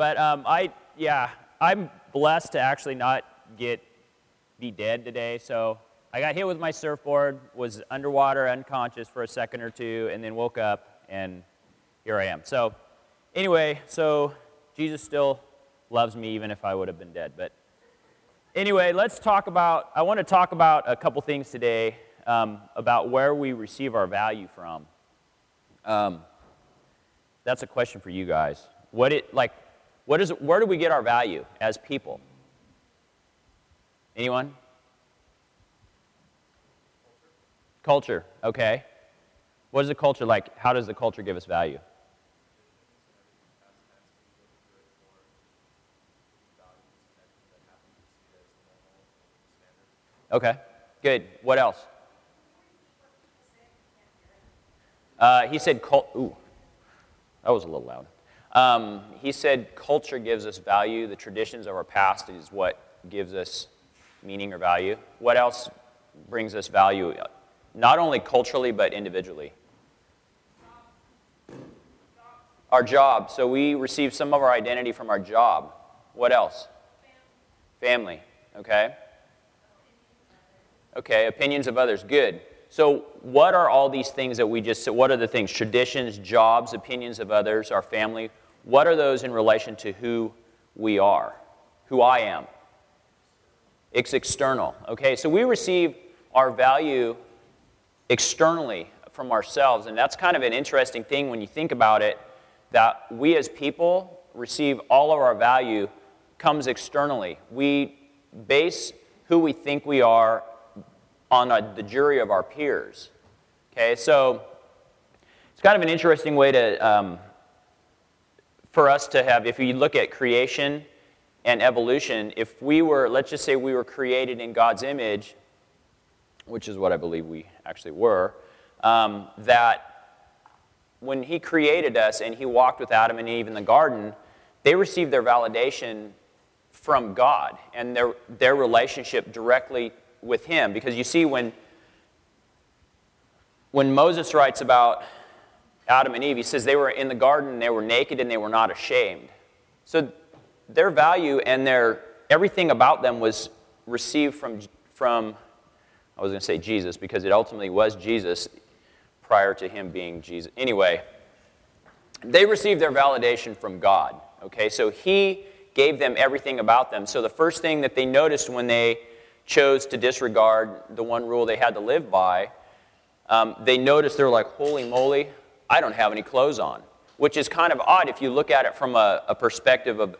But I'm blessed to actually not be dead today. So I got hit with my surfboard, was underwater, unconscious for a second or two, and then woke up, and here I am. So anyway, so Jesus still loves me even if I would have been dead. But anyway, I want to talk about a couple things today about where we receive our value from. That's a question for you guys. Where do we get our value as people? Anyone? Culture, okay. What is the culture like? How does the culture give us value? Okay, good. What else? He said, ooh, that was a little loud. He said culture gives us value. The traditions of our past is what gives us meaning or value. What else brings us value, not only culturally, but individually? Our job. So we receive some of our identity from our job. What else? Family. Okay. Okay, opinions of others. Good. So what are all these things that we just said? What are the things? Traditions, jobs, opinions of others, our family. What are those in relation to who we are, who I am? It's external. Okay, so we receive our value externally from ourselves, and that's kind of an interesting thing when you think about it, that we as people receive all of our value comes externally. We base who we think we are on the jury of our peers. Okay, so it's kind of an interesting way to for us to have, if you look at creation and evolution, if we were, let's just say we were created in God's image, which is what I believe we actually were, that when he created us and he walked with Adam and Eve in the garden, they received their validation from God and their relationship directly with him, because you see when Moses writes about Adam and Eve, he says they were in the garden, they were naked, and they were not ashamed. So their value and their everything about them was received from I was going to say Jesus, because it ultimately was Jesus prior to him being Jesus. Anyway, they received their validation from God. Okay, so he gave them everything about them. So the first thing that they noticed when they chose to disregard the one rule they had to live by, they noticed they're like, holy moly, I don't have any clothes on, which is kind of odd if you look at it from a perspective of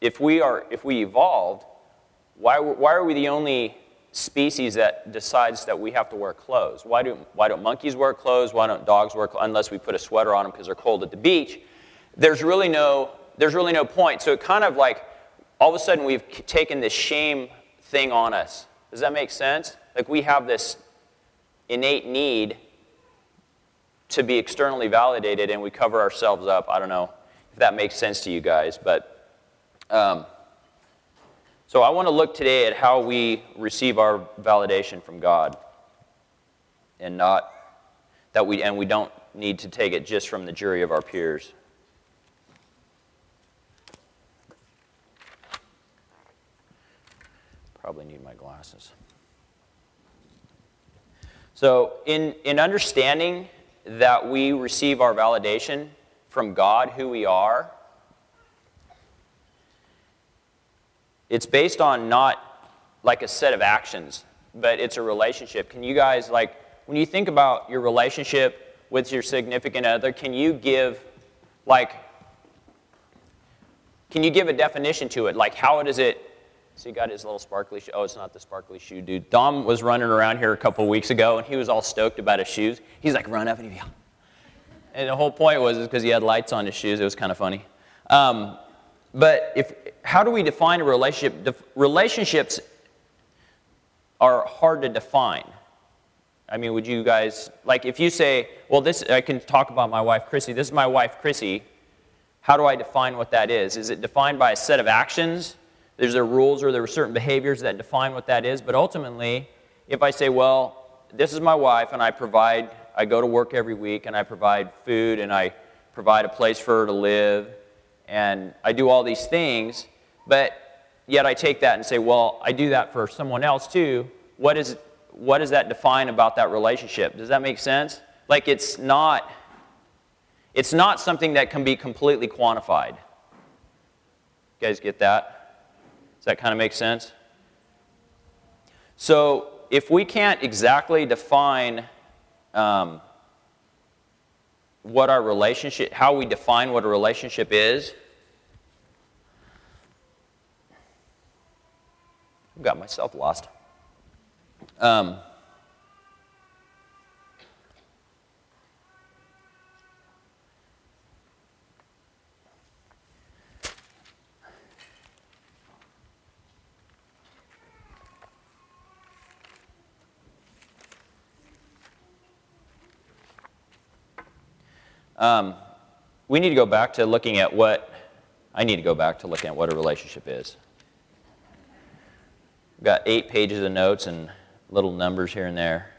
if we evolved, why are we the only species that decides that we have to wear clothes? Why don't monkeys wear clothes? Why don't dogs wear clothes? Unless we put a sweater on them because they're cold at the beach. There's really no point. So it kind of like all of a sudden we've taken this shame thing on us. Does that make sense? Like we have this innate need to be externally validated and we cover ourselves up. I don't know if that makes sense to you guys, but so I want to look today at how we receive our validation from God, and not that we don't need to take it just from the jury of our peers. Probably need my glasses. So in understanding that we receive our validation from God, who we are, it's based on not like a set of actions, but it's a relationship. Can you guys, like, when you think about your relationship with your significant other, can you give a definition to it? Like, how does it? So he got his little sparkly shoe. Oh, it's not the sparkly shoe, dude. Dom was running around here a couple weeks ago, and he was all stoked about his shoes. He's like, run up, and he'd be out. And the whole point was because he had lights on his shoes. It was kind of funny. But how do we define a relationship? Relationships are hard to define. I mean, would you guys, like if you say, well, this, I can talk about my wife, Chrissy. This is my wife, Chrissy. How do I define what that is? Is it defined by a set of actions? There's the rules or there are certain behaviors that define what that is. But ultimately, if I say, well, this is my wife and I go to work every week and I provide food and I provide a place for her to live and I do all these things, but yet I take that and say, well, I do that for someone else too. What does that define about that relationship? Does that make sense? Like, it's not something that can be completely quantified. You guys get that? Does that kind of make sense? So if we can't exactly define what our relationship, how we define what a relationship is, I've got myself lost. We need to go back to looking at what, I need to go back to looking at what a relationship is. We've got 8 pages of notes and little numbers here and there.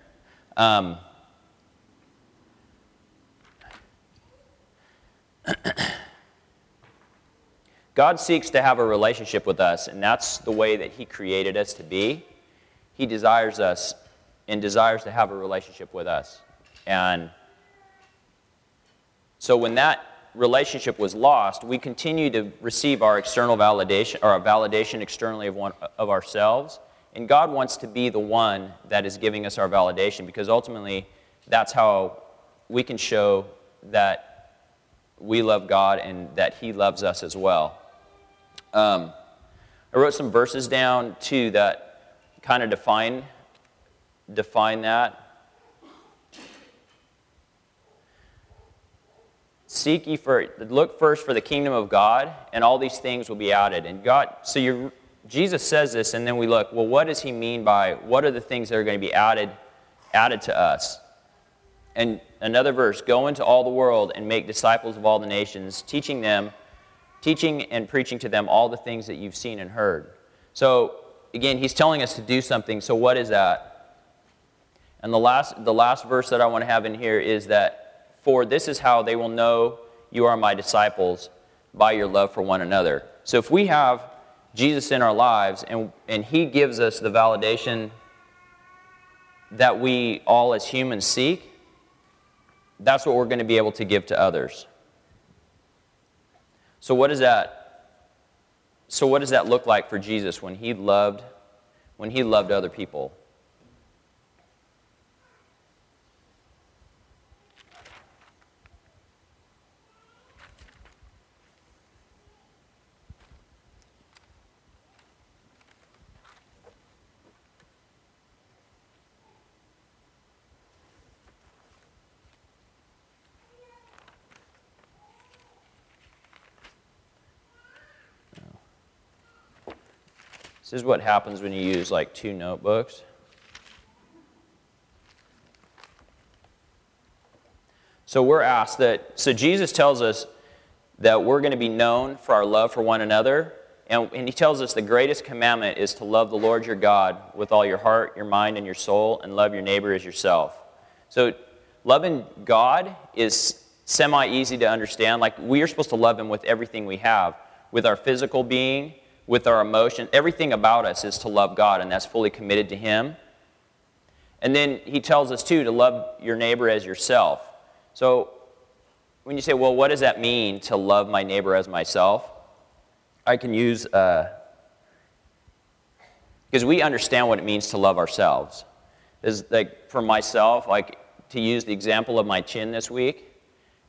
God seeks to have a relationship with us, and that's the way that He created us to be. He desires us and desires to have a relationship with us. And so when that relationship was lost, we continue to receive our external validation, or our validation externally of ourselves. And God wants to be the one that is giving us our validation, because ultimately that's how we can show that we love God and that He loves us as well. I wrote some verses down too that kind of define that. Look first for the kingdom of God, and all these things will be added. And God, Jesus says this, and then we look, well, what does He mean by, what are the things that are going to be added to us? And another verse, go into all the world and make disciples of all the nations, teaching and preaching to them all the things that you've seen and heard. So again, He's telling us to do something. So what is that? And the last verse that I want to have in here is that, for this is how they will know you are my disciples, by your love for one another. So if we have Jesus in our lives and He gives us the validation that we all as humans seek, that's what we're going to be able to give to others. So what is that? So what does that look like for Jesus when he loved other people? This is what happens when you use like 2 notebooks. So we're asked that, so Jesus tells us that we're going to be known for our love for one another, and He tells us the greatest commandment is to love the Lord your God with all your heart, your mind, and your soul, and love your neighbor as yourself. So loving God is semi-easy to understand. Like, we are supposed to love Him with everything we have, with our physical being, with our emotion. Everything about us is to love God, and that's fully committed to Him. And then He tells us, too, to love your neighbor as yourself. So when you say, well, what does that mean to love my neighbor as myself? I can use, because we understand what it means to love ourselves. Is like for myself, like to use the example of my chin this week,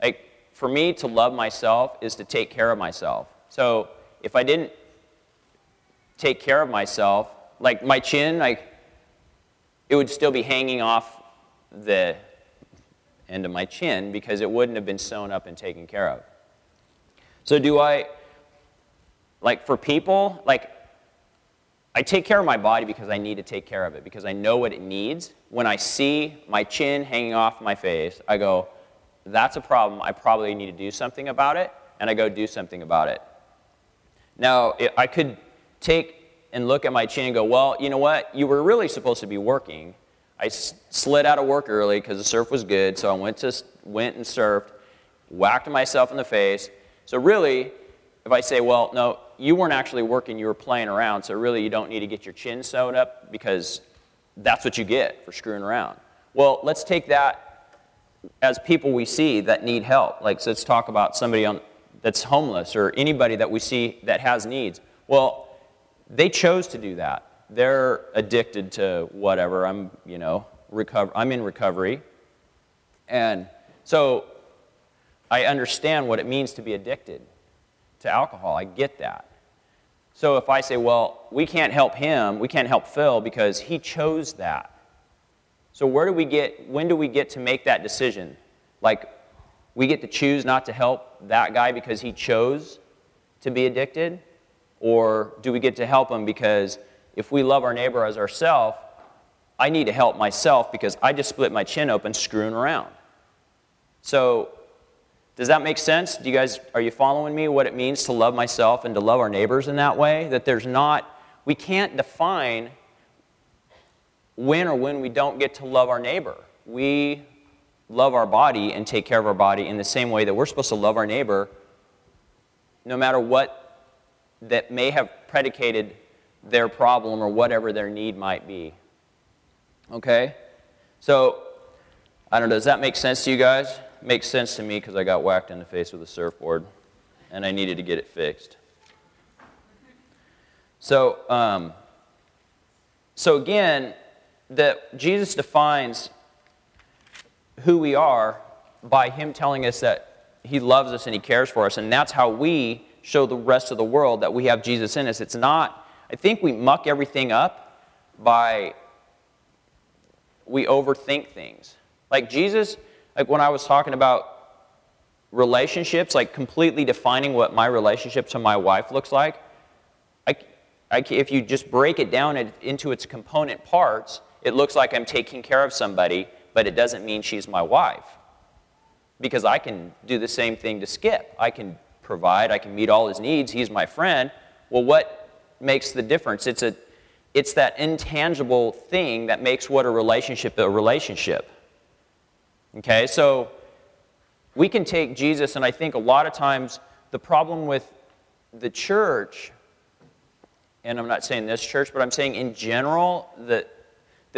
like for me to love myself is to take care of myself. So if I didn't take care of myself, like my chin, like it would still be hanging off the end of my chin because it wouldn't have been sewn up and taken care of. So do I, like for people, like I take care of my body because I need to take care of it, because I know what it needs. When I see my chin hanging off my face, I go, that's a problem. I probably need to do something about it, and I go do something about it. Now, I could take and look at my chin and go, well, you know what? You were really supposed to be working. I slid out of work early because the surf was good, so I went and surfed, whacked myself in the face. So really, if I say, well, no, you weren't actually working, you were playing around, so really you don't need to get your chin sewed up because that's what you get for screwing around. Well, let's take that as people we see that need help. Like, so let's talk about somebody that's homeless or anybody that we see that has needs. Well, they chose to do that. They're addicted to whatever. I'm in recovery. And so I understand what it means to be addicted to alcohol. I get that. So if I say, well, we can't help him, we can't help Phil because he chose that. So when do we get to make that decision? Like, we get to choose not to help that guy because he chose to be addicted? Or do we get to help him because if we love our neighbor as ourselves, I need to help myself because I just split my chin open screwing around. So does that make sense? Do you guys, are you following me? What it means to love myself and to love our neighbors in that way? That we can't define when we don't get to love our neighbor. We love our body and take care of our body in the same way that we're supposed to love our neighbor, no matter what that may have predicated their problem or whatever their need might be. Okay? So, I don't know, does that make sense to you guys? It makes sense to me because I got whacked in the face with a surfboard and I needed to get it fixed. So, again, that Jesus defines who we are by him telling us that he loves us and he cares for us, and that's how we show the rest of the world that we have Jesus in us. It's not, I think we muck everything up we overthink things. Like Jesus, like when I was talking about relationships, like completely defining what my relationship to my wife looks like, if you just break it down into its component parts, it looks like I'm taking care of somebody, but it doesn't mean she's my wife. Because I can do the same thing to Skip. I can provide, I can meet all his needs, he's my friend. Well, what makes the difference? It's that intangible thing that makes what a relationship. Okay, so we can take Jesus, and I think a lot of times the problem with the church, and I'm not saying this church, but I'm saying in general, the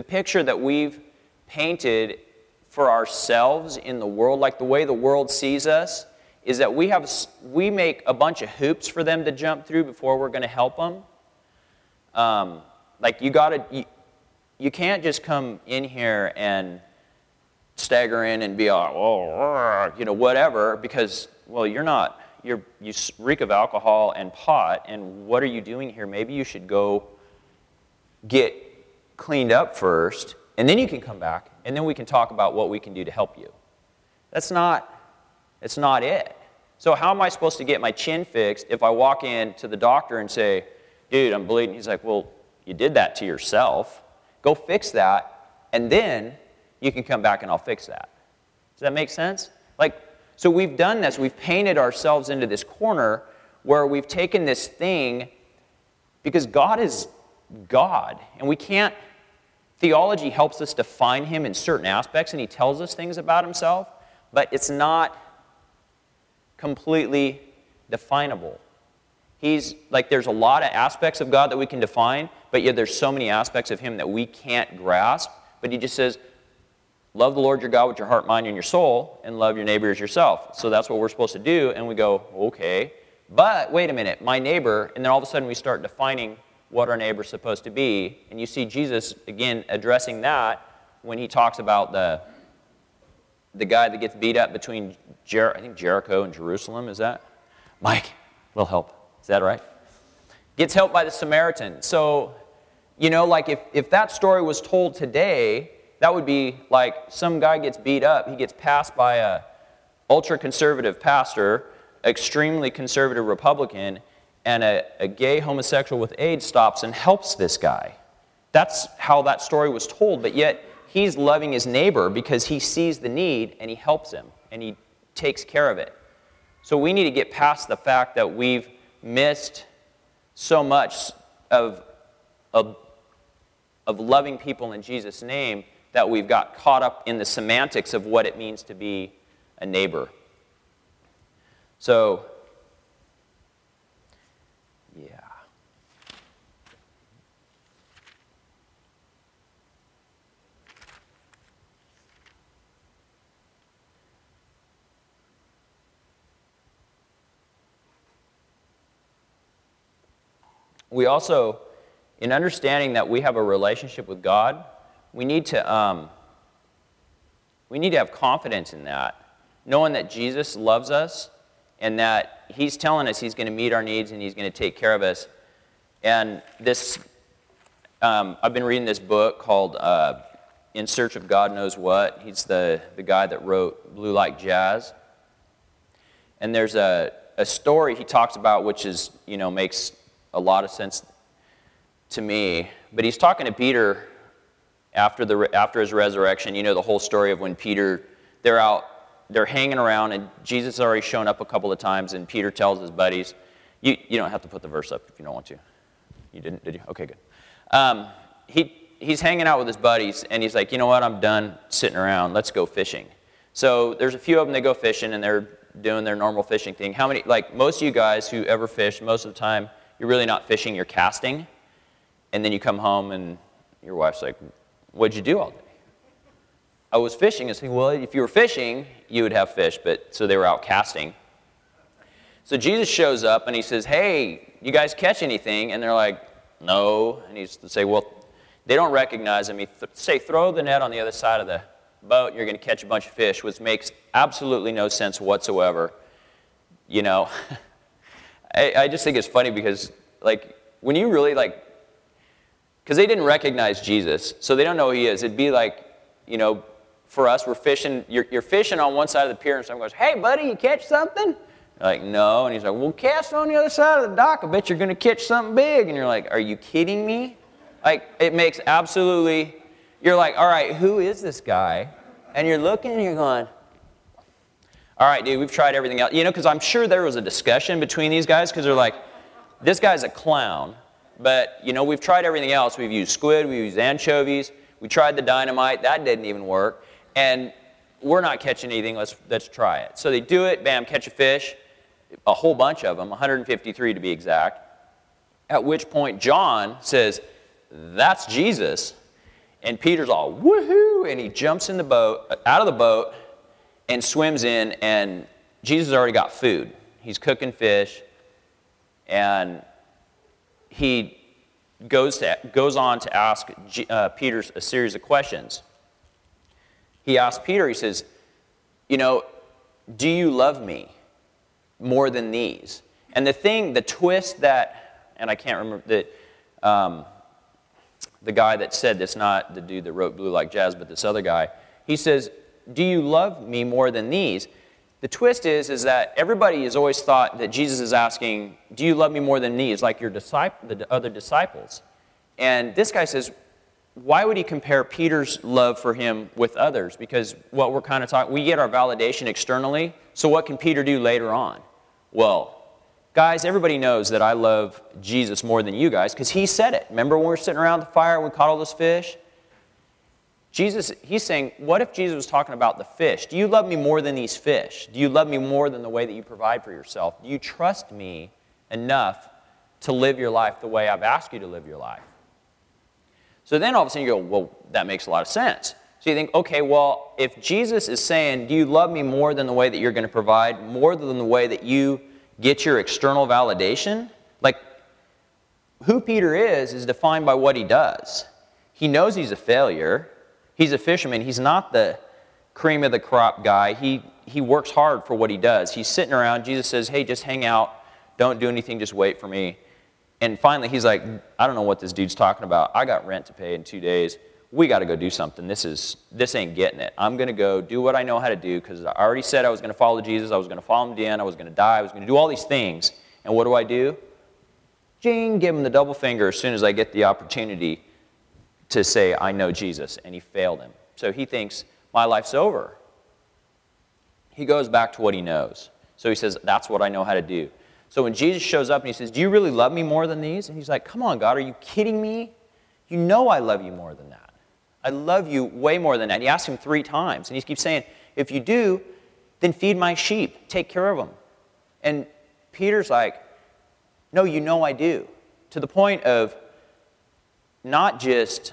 picture that we've painted for ourselves in the world, like the way the world sees us, is that we make a bunch of hoops for them to jump through before we're going to help them. Like you can't just come in here and stagger in and be all, oh, whatever, because, well, you reek of alcohol and pot, and what are you doing here? Maybe you should go get cleaned up first, and then you can come back, and then we can talk about what we can do to help you. That's not it. So how am I supposed to get my chin fixed if I walk in to the doctor and say, dude, I'm bleeding? He's like, well, you did that to yourself. Go fix that, and then you can come back and I'll fix that. Does that make sense? Like, so we've done this. We've painted ourselves into this corner where we've taken this thing because God is God, and we can't. Theology helps us define him in certain aspects, and he tells us things about himself, but it's not completely definable. He's like, there's a lot of aspects of God that we can define, but yet there's so many aspects of him that we can't grasp. But he just says, love the Lord your God with your heart, mind, and your soul, and love your neighbor as yourself. So that's what we're supposed to do, and we go, okay, but wait a minute, my neighbor, and then all of a sudden we start defining what our neighbor's supposed to be. And you see Jesus, again, addressing that when he talks about the guy that gets beat up between, Jericho and Jerusalem, is that? Mike, a little help. Is that right? Gets helped by the Samaritan. So, like if that story was told today, that would be like some guy gets beat up, he gets passed by a ultra-conservative pastor, extremely conservative Republican, and a gay homosexual with AIDS stops and helps this guy. That's how that story was told, but yet he's loving his neighbor because he sees the need and he helps him and he takes care of it. So we need to get past the fact that we've missed so much of loving people in Jesus' name that we've got caught up in the semantics of what it means to be a neighbor. So We also, in understanding that we have a relationship with God, we need to have confidence in that, knowing that Jesus loves us and that he's telling us he's going to meet our needs and he's going to take care of us. And this, I've been reading this book called In Search of God Knows What. He's the guy that wrote Blue Like Jazz. And there's a story he talks about, which is, you know, makes a lot of sense to me. But he's talking to Peter after his resurrection. You know the whole story of when Peter, they're hanging around, and Jesus has already shown up a couple of times, and Peter tells his buddies, you don't have to put the verse up if you don't want to. You didn't, did you? Okay, good. He's hanging out with his buddies, and he's like, you know what, I'm done sitting around. Let's go fishing. So there's a few of them that go fishing, and they're doing their normal fishing thing. How many, like most of you guys who ever fish, most of the time, you're really not fishing, you're casting. And then you come home, and your wife's like, what'd you do all day? I was fishing. I said, well, if you were fishing, you would have fish, but so they were out casting. So Jesus shows up, and he says, hey, you guys catch anything? And they're like, no. And he's to say, well, they don't recognize him. He say, throw the net on the other side of the boat, you're going to catch a bunch of fish, which makes absolutely no sense whatsoever. You know, I just think it's funny because, like, when you really, like, because they didn't recognize Jesus, so they don't know who he is. It'd be like, you know, for us, we're fishing, you're fishing on one side of the pier, and someone goes, hey, buddy, you catch something? You're like, no. And he's like, well, cast on the other side of the dock. I bet you're going to catch something big. And you're like, are you kidding me? Like, it makes absolutely, you're like, all right, who is this guy? And you're looking and you're going, all right, dude, we've tried everything else. You know, because I'm sure there was a discussion between these guys because they're like, this guy's a clown. But, you know, we've tried everything else. We've used squid. We've used anchovies. We tried the dynamite. That didn't even work. And we're not catching anything. Let's try it. So they do it. Bam, catch a fish. A whole bunch of them, 153 to be exact, at which point John says, that's Jesus, and Peter's all, woohoo, and he jumps in the boat, out of the boat, and swims in, and Jesus already got food. He's cooking fish, and he goes on to ask Peter a series of questions. He asks Peter, he says, you know, do you love me more than these? And the twist that, and I can't remember, the guy that said this, not the dude that wrote Blue Like Jazz, but this other guy, he says, do you love me more than these? The twist is that everybody has always thought that Jesus is asking, do you love me more than these, like your disciple, the other disciples? And this guy says, why would he compare Peter's love for him with others? Because what we're kind of talking, we get our validation externally, so what can Peter do later on? Well, guys, everybody knows that I love Jesus more than you guys because he said it. Remember when we were sitting around the fire and we caught all those fish? Jesus, he's saying, what if Jesus was talking about the fish? Do you love me more than these fish? Do you love me more than the way that you provide for yourself? Do you trust me enough to live your life the way I've asked you to live your life? So then all of a sudden you go, well, that makes a lot of sense. So you think, okay, well, if Jesus is saying, do you love me more than the way that you're going to provide, more than the way that you get your external validation? Like, who Peter is defined by what he does. He knows he's a failure. He's a fisherman. He's not the cream of the crop guy. He works hard for what he does. He's sitting around. Jesus says, hey, just hang out. Don't do anything. Just wait for me. And finally, he's like, I don't know what this dude's talking about. I got rent to pay in 2 days. We got to go do something. This ain't getting it. I'm going to go do what I know how to do because I already said I was going to follow Jesus. I was going to follow him down. I was going to die. I was going to do all these things. And what do? Jing, give him the double finger as soon as I get the opportunity to say, I know Jesus. And he failed him. So he thinks, my life's over. He goes back to what he knows. So he says, that's what I know how to do. So when Jesus shows up and he says, do you really love me more than these? And he's like, come on, God, are you kidding me? You know I love you more than that. I love you way more than that. He asked him 3 times, and he keeps saying, if you do, then feed my sheep. Take care of them. And Peter's like, no, you know I do. To the point of not just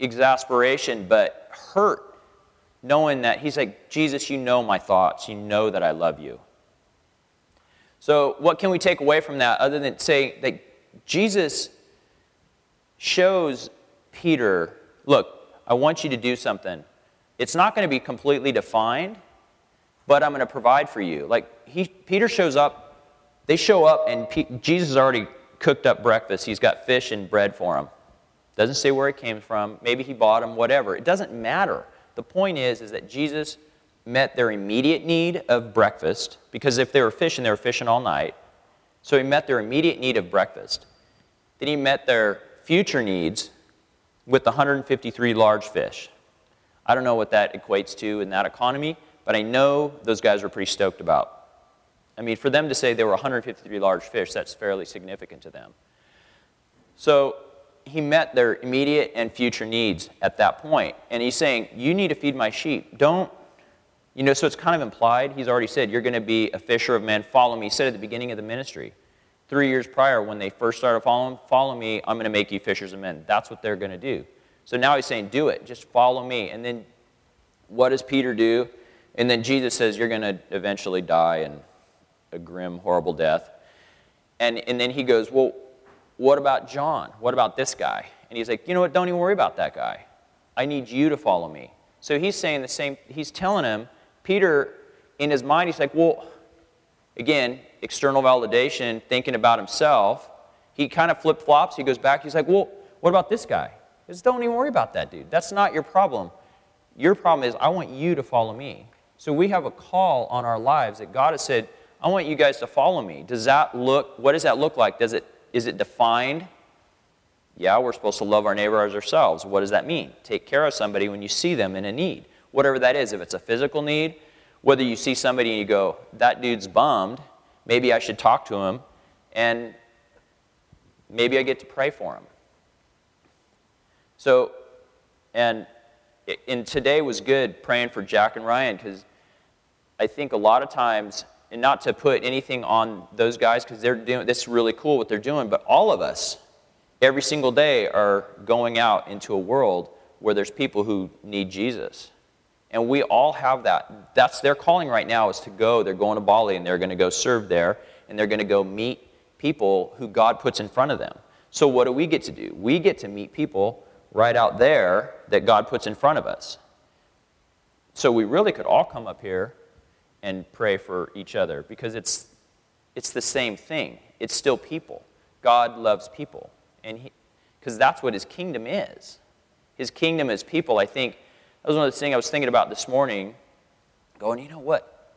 exasperation, but hurt, knowing that he's like, Jesus, you know my thoughts. You know that I love you. So what can we take away from that other than say that Jesus shows Peter, look, I want you to do something. It's not going to be completely defined, but I'm going to provide for you. Like, Peter shows up, they show up, and Jesus has already cooked up breakfast. He's got fish and bread for them. Doesn't say where it came from. Maybe he bought them, whatever. It doesn't matter. The point is that Jesus met their immediate need of breakfast, because if they were fishing all night. So he met their immediate need of breakfast. Then he met their future needs with 153 large fish. I don't know what that equates to in that economy, but I know those guys were pretty stoked about. I mean, for them to say there were 153 large fish, that's fairly significant to them. So he met their immediate and future needs at that point. And he's saying, you need to feed my sheep. Don't, you know, so it's kind of implied. He's already said, you're going to be a fisher of men. Follow me. He said at the beginning of the ministry, 3 years prior when they first started following, follow me, I'm going to make you fishers of men. That's what they're going to do. So now he's saying, do it. Just follow me. And then what does Peter do? And then Jesus says, you're going to eventually die and a grim, horrible death. And then he goes, well, what about John? What about this guy? And he's like, you know what? Don't even worry about that guy. I need you to follow me. So he's saying the same. He's telling him, Peter, in his mind, he's like, well, again, external validation, thinking about himself. He kind of flip-flops. He goes back. He's like, well, what about this guy? He says, don't even worry about that dude. That's not your problem. Your problem is I want you to follow me. So we have a call on our lives that God has said, I want you guys to follow me. Does that look, what does that look like? Is it defined? Yeah, we're supposed to love our neighbor as ourselves. What does that mean? Take care of somebody when you see them in a need. Whatever that is, if it's a physical need, whether you see somebody and you go, that dude's bummed, maybe I should talk to him, and maybe I get to pray for him. So, and today was good praying for Jack and Ryan, because I think a lot of times, and not to put anything on those guys, because they're doing, this is really cool what they're doing, but all of us, every single day, are going out into a world where there's people who need Jesus. And we all have that. That's their calling right now, is to go. They're going to Bali, and they're going to go serve there, and they're going to go meet people who God puts in front of them. So what do we get to do? We get to meet people right out there that God puts in front of us. So we really could all come up here and pray for each other, because it's the same thing. It's still people. God loves people, and because that's what his kingdom is. His kingdom is people. I think that was one of the things I was thinking about this morning, going, you know what?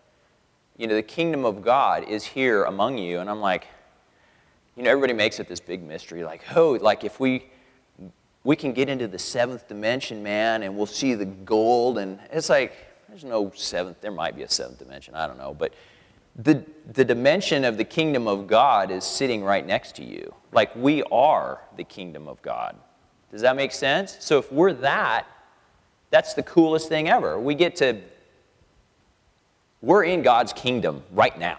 You know, the kingdom of God is here among you. And I'm like, you know, everybody makes it this big mystery. Like, oh, like if we can get into the seventh dimension, man, and we'll see the gold. And it's like, there's no seventh. There might be a seventh dimension. I don't know. But the dimension of the kingdom of God is sitting right next to you. Like, we are the kingdom of God. Does that make sense? So if we're that, that's the coolest thing ever. We're in God's kingdom right now.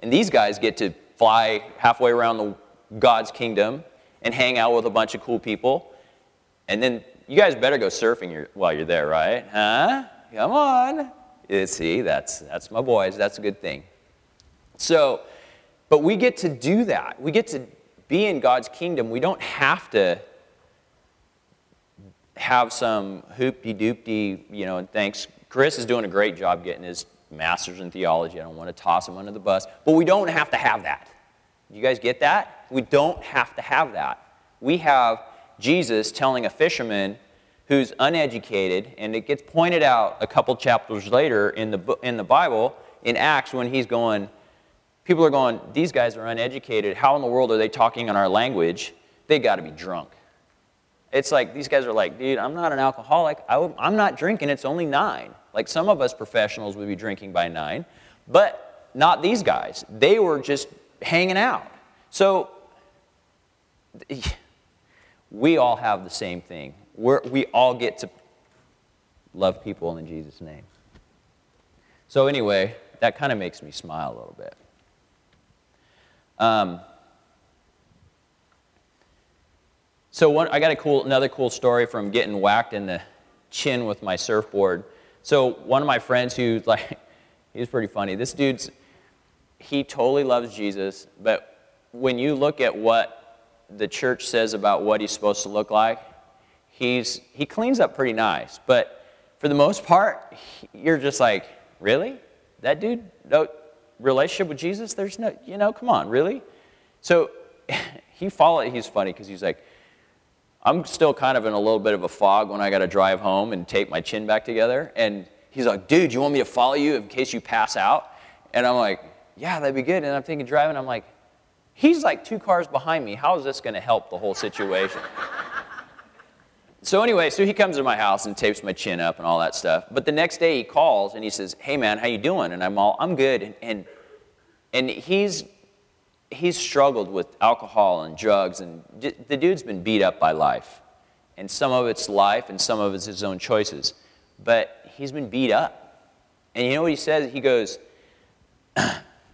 And these guys get to fly halfway around God's kingdom and hang out with a bunch of cool people. And then you guys better go surfing while you're there, right? Huh? Come on. See, that's my boys. That's a good thing. So, but we get to do that. We get to be in God's kingdom. We don't have to have some hoopty-doopty, you know, and thanks. Chris is doing a great job getting his master's in theology. I don't want to toss him under the bus. But we don't have to have that. You guys get that? We don't have to have that. We have Jesus telling a fisherman who's uneducated, and it gets pointed out a couple chapters later in the Bible, in Acts, when he's going, people are going, these guys are uneducated. How in the world are they talking in our language? They got to be drunk. It's like, these guys are like, dude, I'm not an alcoholic. I'm not drinking. It's only 9. Like, some of us professionals would be drinking by 9, but not these guys. They were just hanging out. So we all have the same thing. We all get to love people in Jesus' name. So anyway, that kind of makes me smile a little bit. So I got another cool story from getting whacked in the chin with my surfboard. So one of my friends who, like, he was pretty funny. This dude's, he totally loves Jesus, but when you look at what the church says about what he's supposed to look like, he cleans up pretty nice. But for the most part, you're just like, really? That dude, no relationship with Jesus? There's no, come on, really? So he's funny because he's like, I'm still kind of in a little bit of a fog when I got to drive home and tape my chin back together. And he's like, dude, you want me to follow you in case you pass out? And I'm like, yeah, that'd be good. And I'm thinking driving, I'm like, he's like 2 cars behind me. How is this going to help the whole situation? So anyway, so he comes to my house and tapes my chin up and all that stuff. But the next day he calls and he says, hey, man, how you doing? And I'm all, I'm good. And he's struggled with alcohol and drugs. And the dude's been beat up by life. And some of it's life and some of it's his own choices. But he's been beat up. And you know what he says? He goes,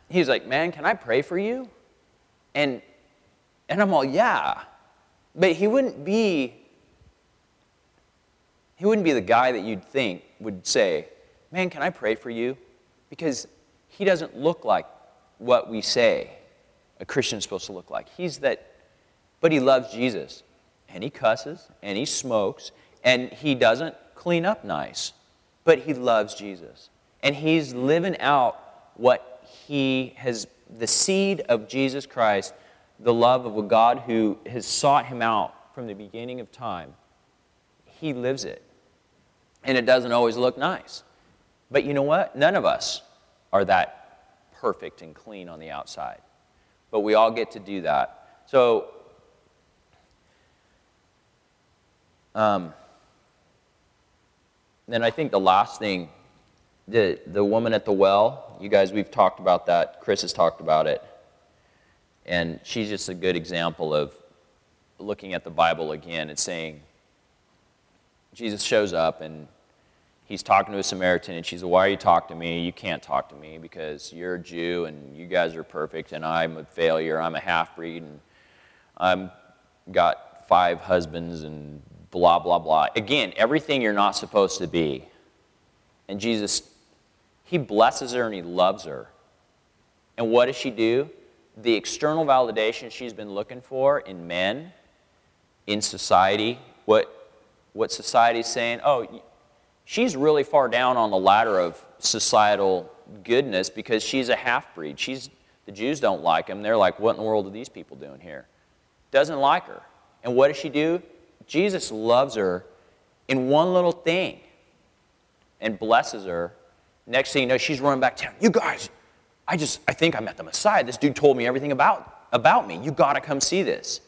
he's like, man, can I pray for you? And I'm all, yeah. But he wouldn't be the guy that you'd think would say, man, can I pray for you? Because he doesn't look like what we say a Christian's supposed to look like. He's that, but he loves Jesus. And he cusses, and he smokes, and he doesn't clean up nice. But he loves Jesus. And he's living out what he has, the seed of Jesus Christ, the love of a God who has sought him out from the beginning of time. He lives it. And it doesn't always look nice. But you know what? None of us are that perfect and clean on the outside. But we all get to do that. So, then I think the last thing, the woman at the well, you guys, we've talked about that. Chris has talked about it. And she's just a good example of looking at the Bible again and saying, Jesus shows up, and he's talking to a Samaritan, and she's like, why are you talking to me? You can't talk to me because you're a Jew, and you guys are perfect, and I'm a failure. I'm a half-breed, and I've got 5 husbands, and blah, blah, blah. Again, everything you're not supposed to be. And Jesus, he blesses her, and he loves her. And what does she do? The external validation she's been looking for in men, in society, what society's saying, oh, she's really far down on the ladder of societal goodness because she's a half-breed. The Jews don't like him. They're like, what in the world are these people doing here? Doesn't like her. And what does she do? Jesus loves her in one little thing and blesses her. Next thing you know, she's running back down. You guys, I think I met the Messiah. This dude told me everything about me. You got to come see this.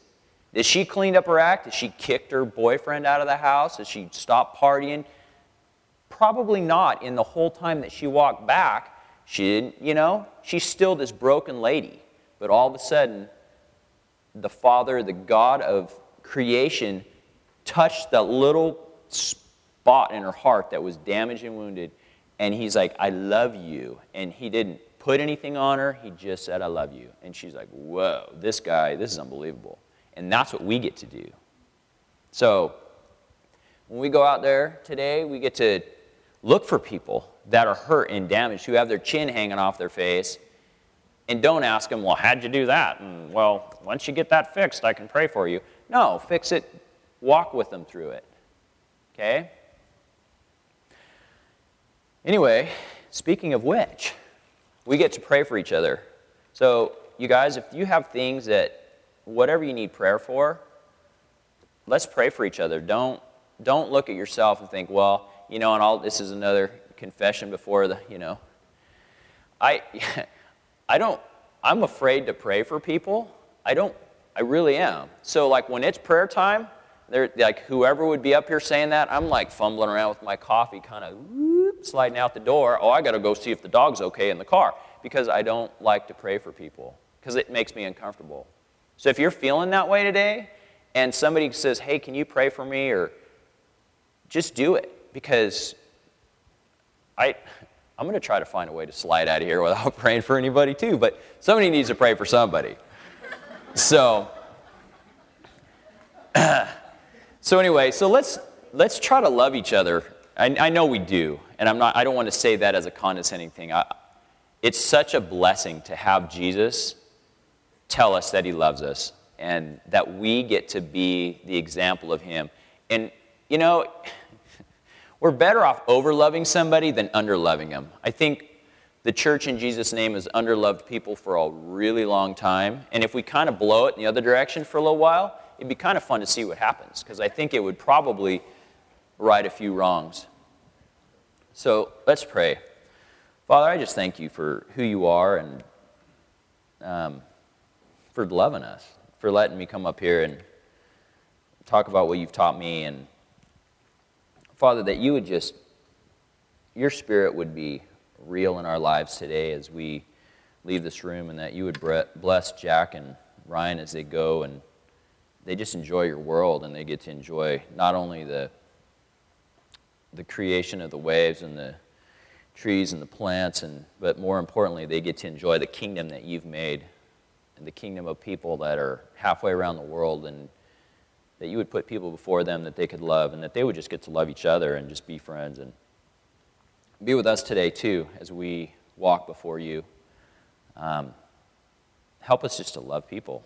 Did she clean up her act? Did she kicked her boyfriend out of the house? Did she stop partying? Probably not. In the whole time that she walked back, she didn't, she's still this broken lady. But all of a sudden, the Father, the God of creation, touched that little spot in her heart that was damaged and wounded. And he's like, I love you. And he didn't put anything on her. He just said, I love you. And she's like, whoa, this guy, this is unbelievable. And that's what we get to do. So when we go out there today, we get to look for people that are hurt and damaged, who have their chin hanging off their face, and don't ask them, well, how'd you do that? And, well, once you get that fixed, I can pray for you. No, fix it. Walk with them through it. Okay? Anyway, speaking of which, we get to pray for each other. So you guys, if you have things that whatever you need prayer for, let's pray for each other. Don't look at yourself and think, well, and all this is another confession before the, I'm afraid to pray for people. I really am. So like when it's prayer time, they're like whoever would be up here saying that, I'm like fumbling around with my coffee, kind of sliding out the door. Oh, I got to go see if the dog's okay in the car because I don't like to pray for people because it makes me uncomfortable. So if you're feeling that way today and somebody says, hey, can you pray for me? Or just do it because I'm going to try to find a way to slide out of here without praying for anybody too. But somebody needs to pray for somebody. So anyway, so let's try to love each other. I know we do. And I don't want to say that as a condescending thing. It's such a blessing to have Jesus tell us that he loves us. and that we get to be the example of him. And, you know, we're better off over-loving somebody than under-loving them. I think the church in Jesus' name has under-loved people for a really long time. And if we kind of blow it in the other direction for a little while, it'd be kind of fun to see what happens, because I think it would probably right a few wrongs. So let's pray. Father, I just thank you for who you are and for loving us, for letting me come up here and talk about what you've taught me. And Father, that you would just, your spirit would be real in our lives today as we leave this room, and that you would bless Jack and Ryan as they go, and they just enjoy your world, and they get to enjoy not only the creation of the waves and the trees and the plants, but more importantly, they get to enjoy the kingdom that you've made, and the kingdom of people that are halfway around the world, and that you would put people before them that they could love, and that they would just get to love each other and just be friends. And be with us today, too, as we walk before you. Help us just to love people.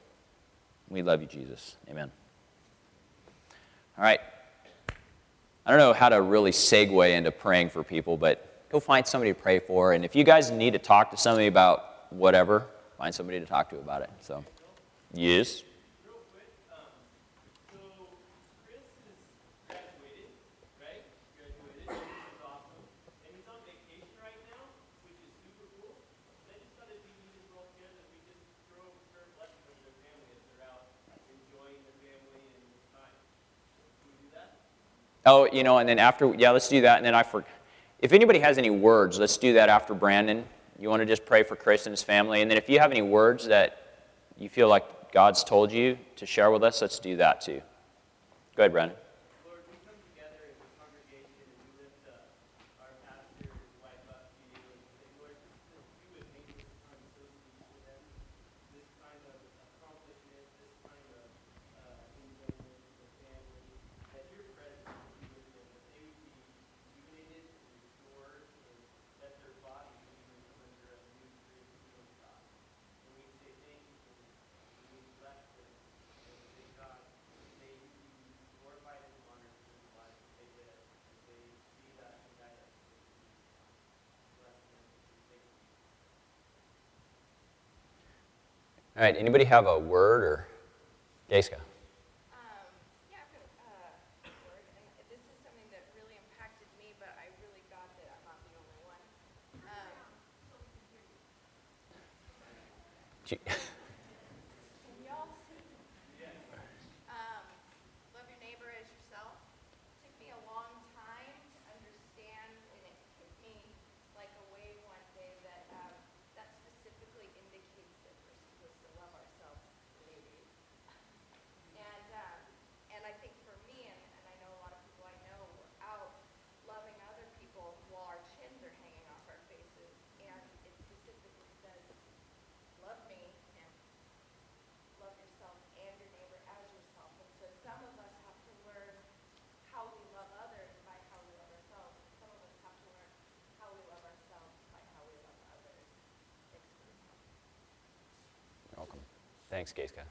We love you, Jesus. Amen. All right. I don't know how to really segue into praying for people, but go find somebody to pray for. And if you guys need to talk to somebody about whatever, find somebody to talk to about it. So, yes. Oh, you know, and then after, yeah, let's do that. And then if anybody has any words, let's do that after Brandon. You want to just pray for Chris and his family. And then if you have any words that you feel like God's told you to share with us, let's do that too. Go ahead, Brandon. Lord, we come together as a congregation and we lift our pastor's wife up to you and say, Lord, you would make this time associated with them, this kind of accomplishment, this kind of enjoyment of the family, that your presence. All right, anybody have a word or Geiska? Yeah, I've got a word. And this is something that really impacted me, but I really got that I'm not the only one. Can y'all see? Love your neighbor as yourself. It took me a long time to understand, and it took me like away one day that that specifically indicates that we're supposed to love ourselves, maybe. And I think for me, and I know a lot of people I know, we're out loving other people while our chins are hanging off our faces, and it specifically says, love me and love yourself and your neighbor as yourself. And so some of us have to learn how we love others by how we love ourselves, and some of us have to learn how we love ourselves by how we love others. Thanks for your time. You're welcome. Thanks, Geiska.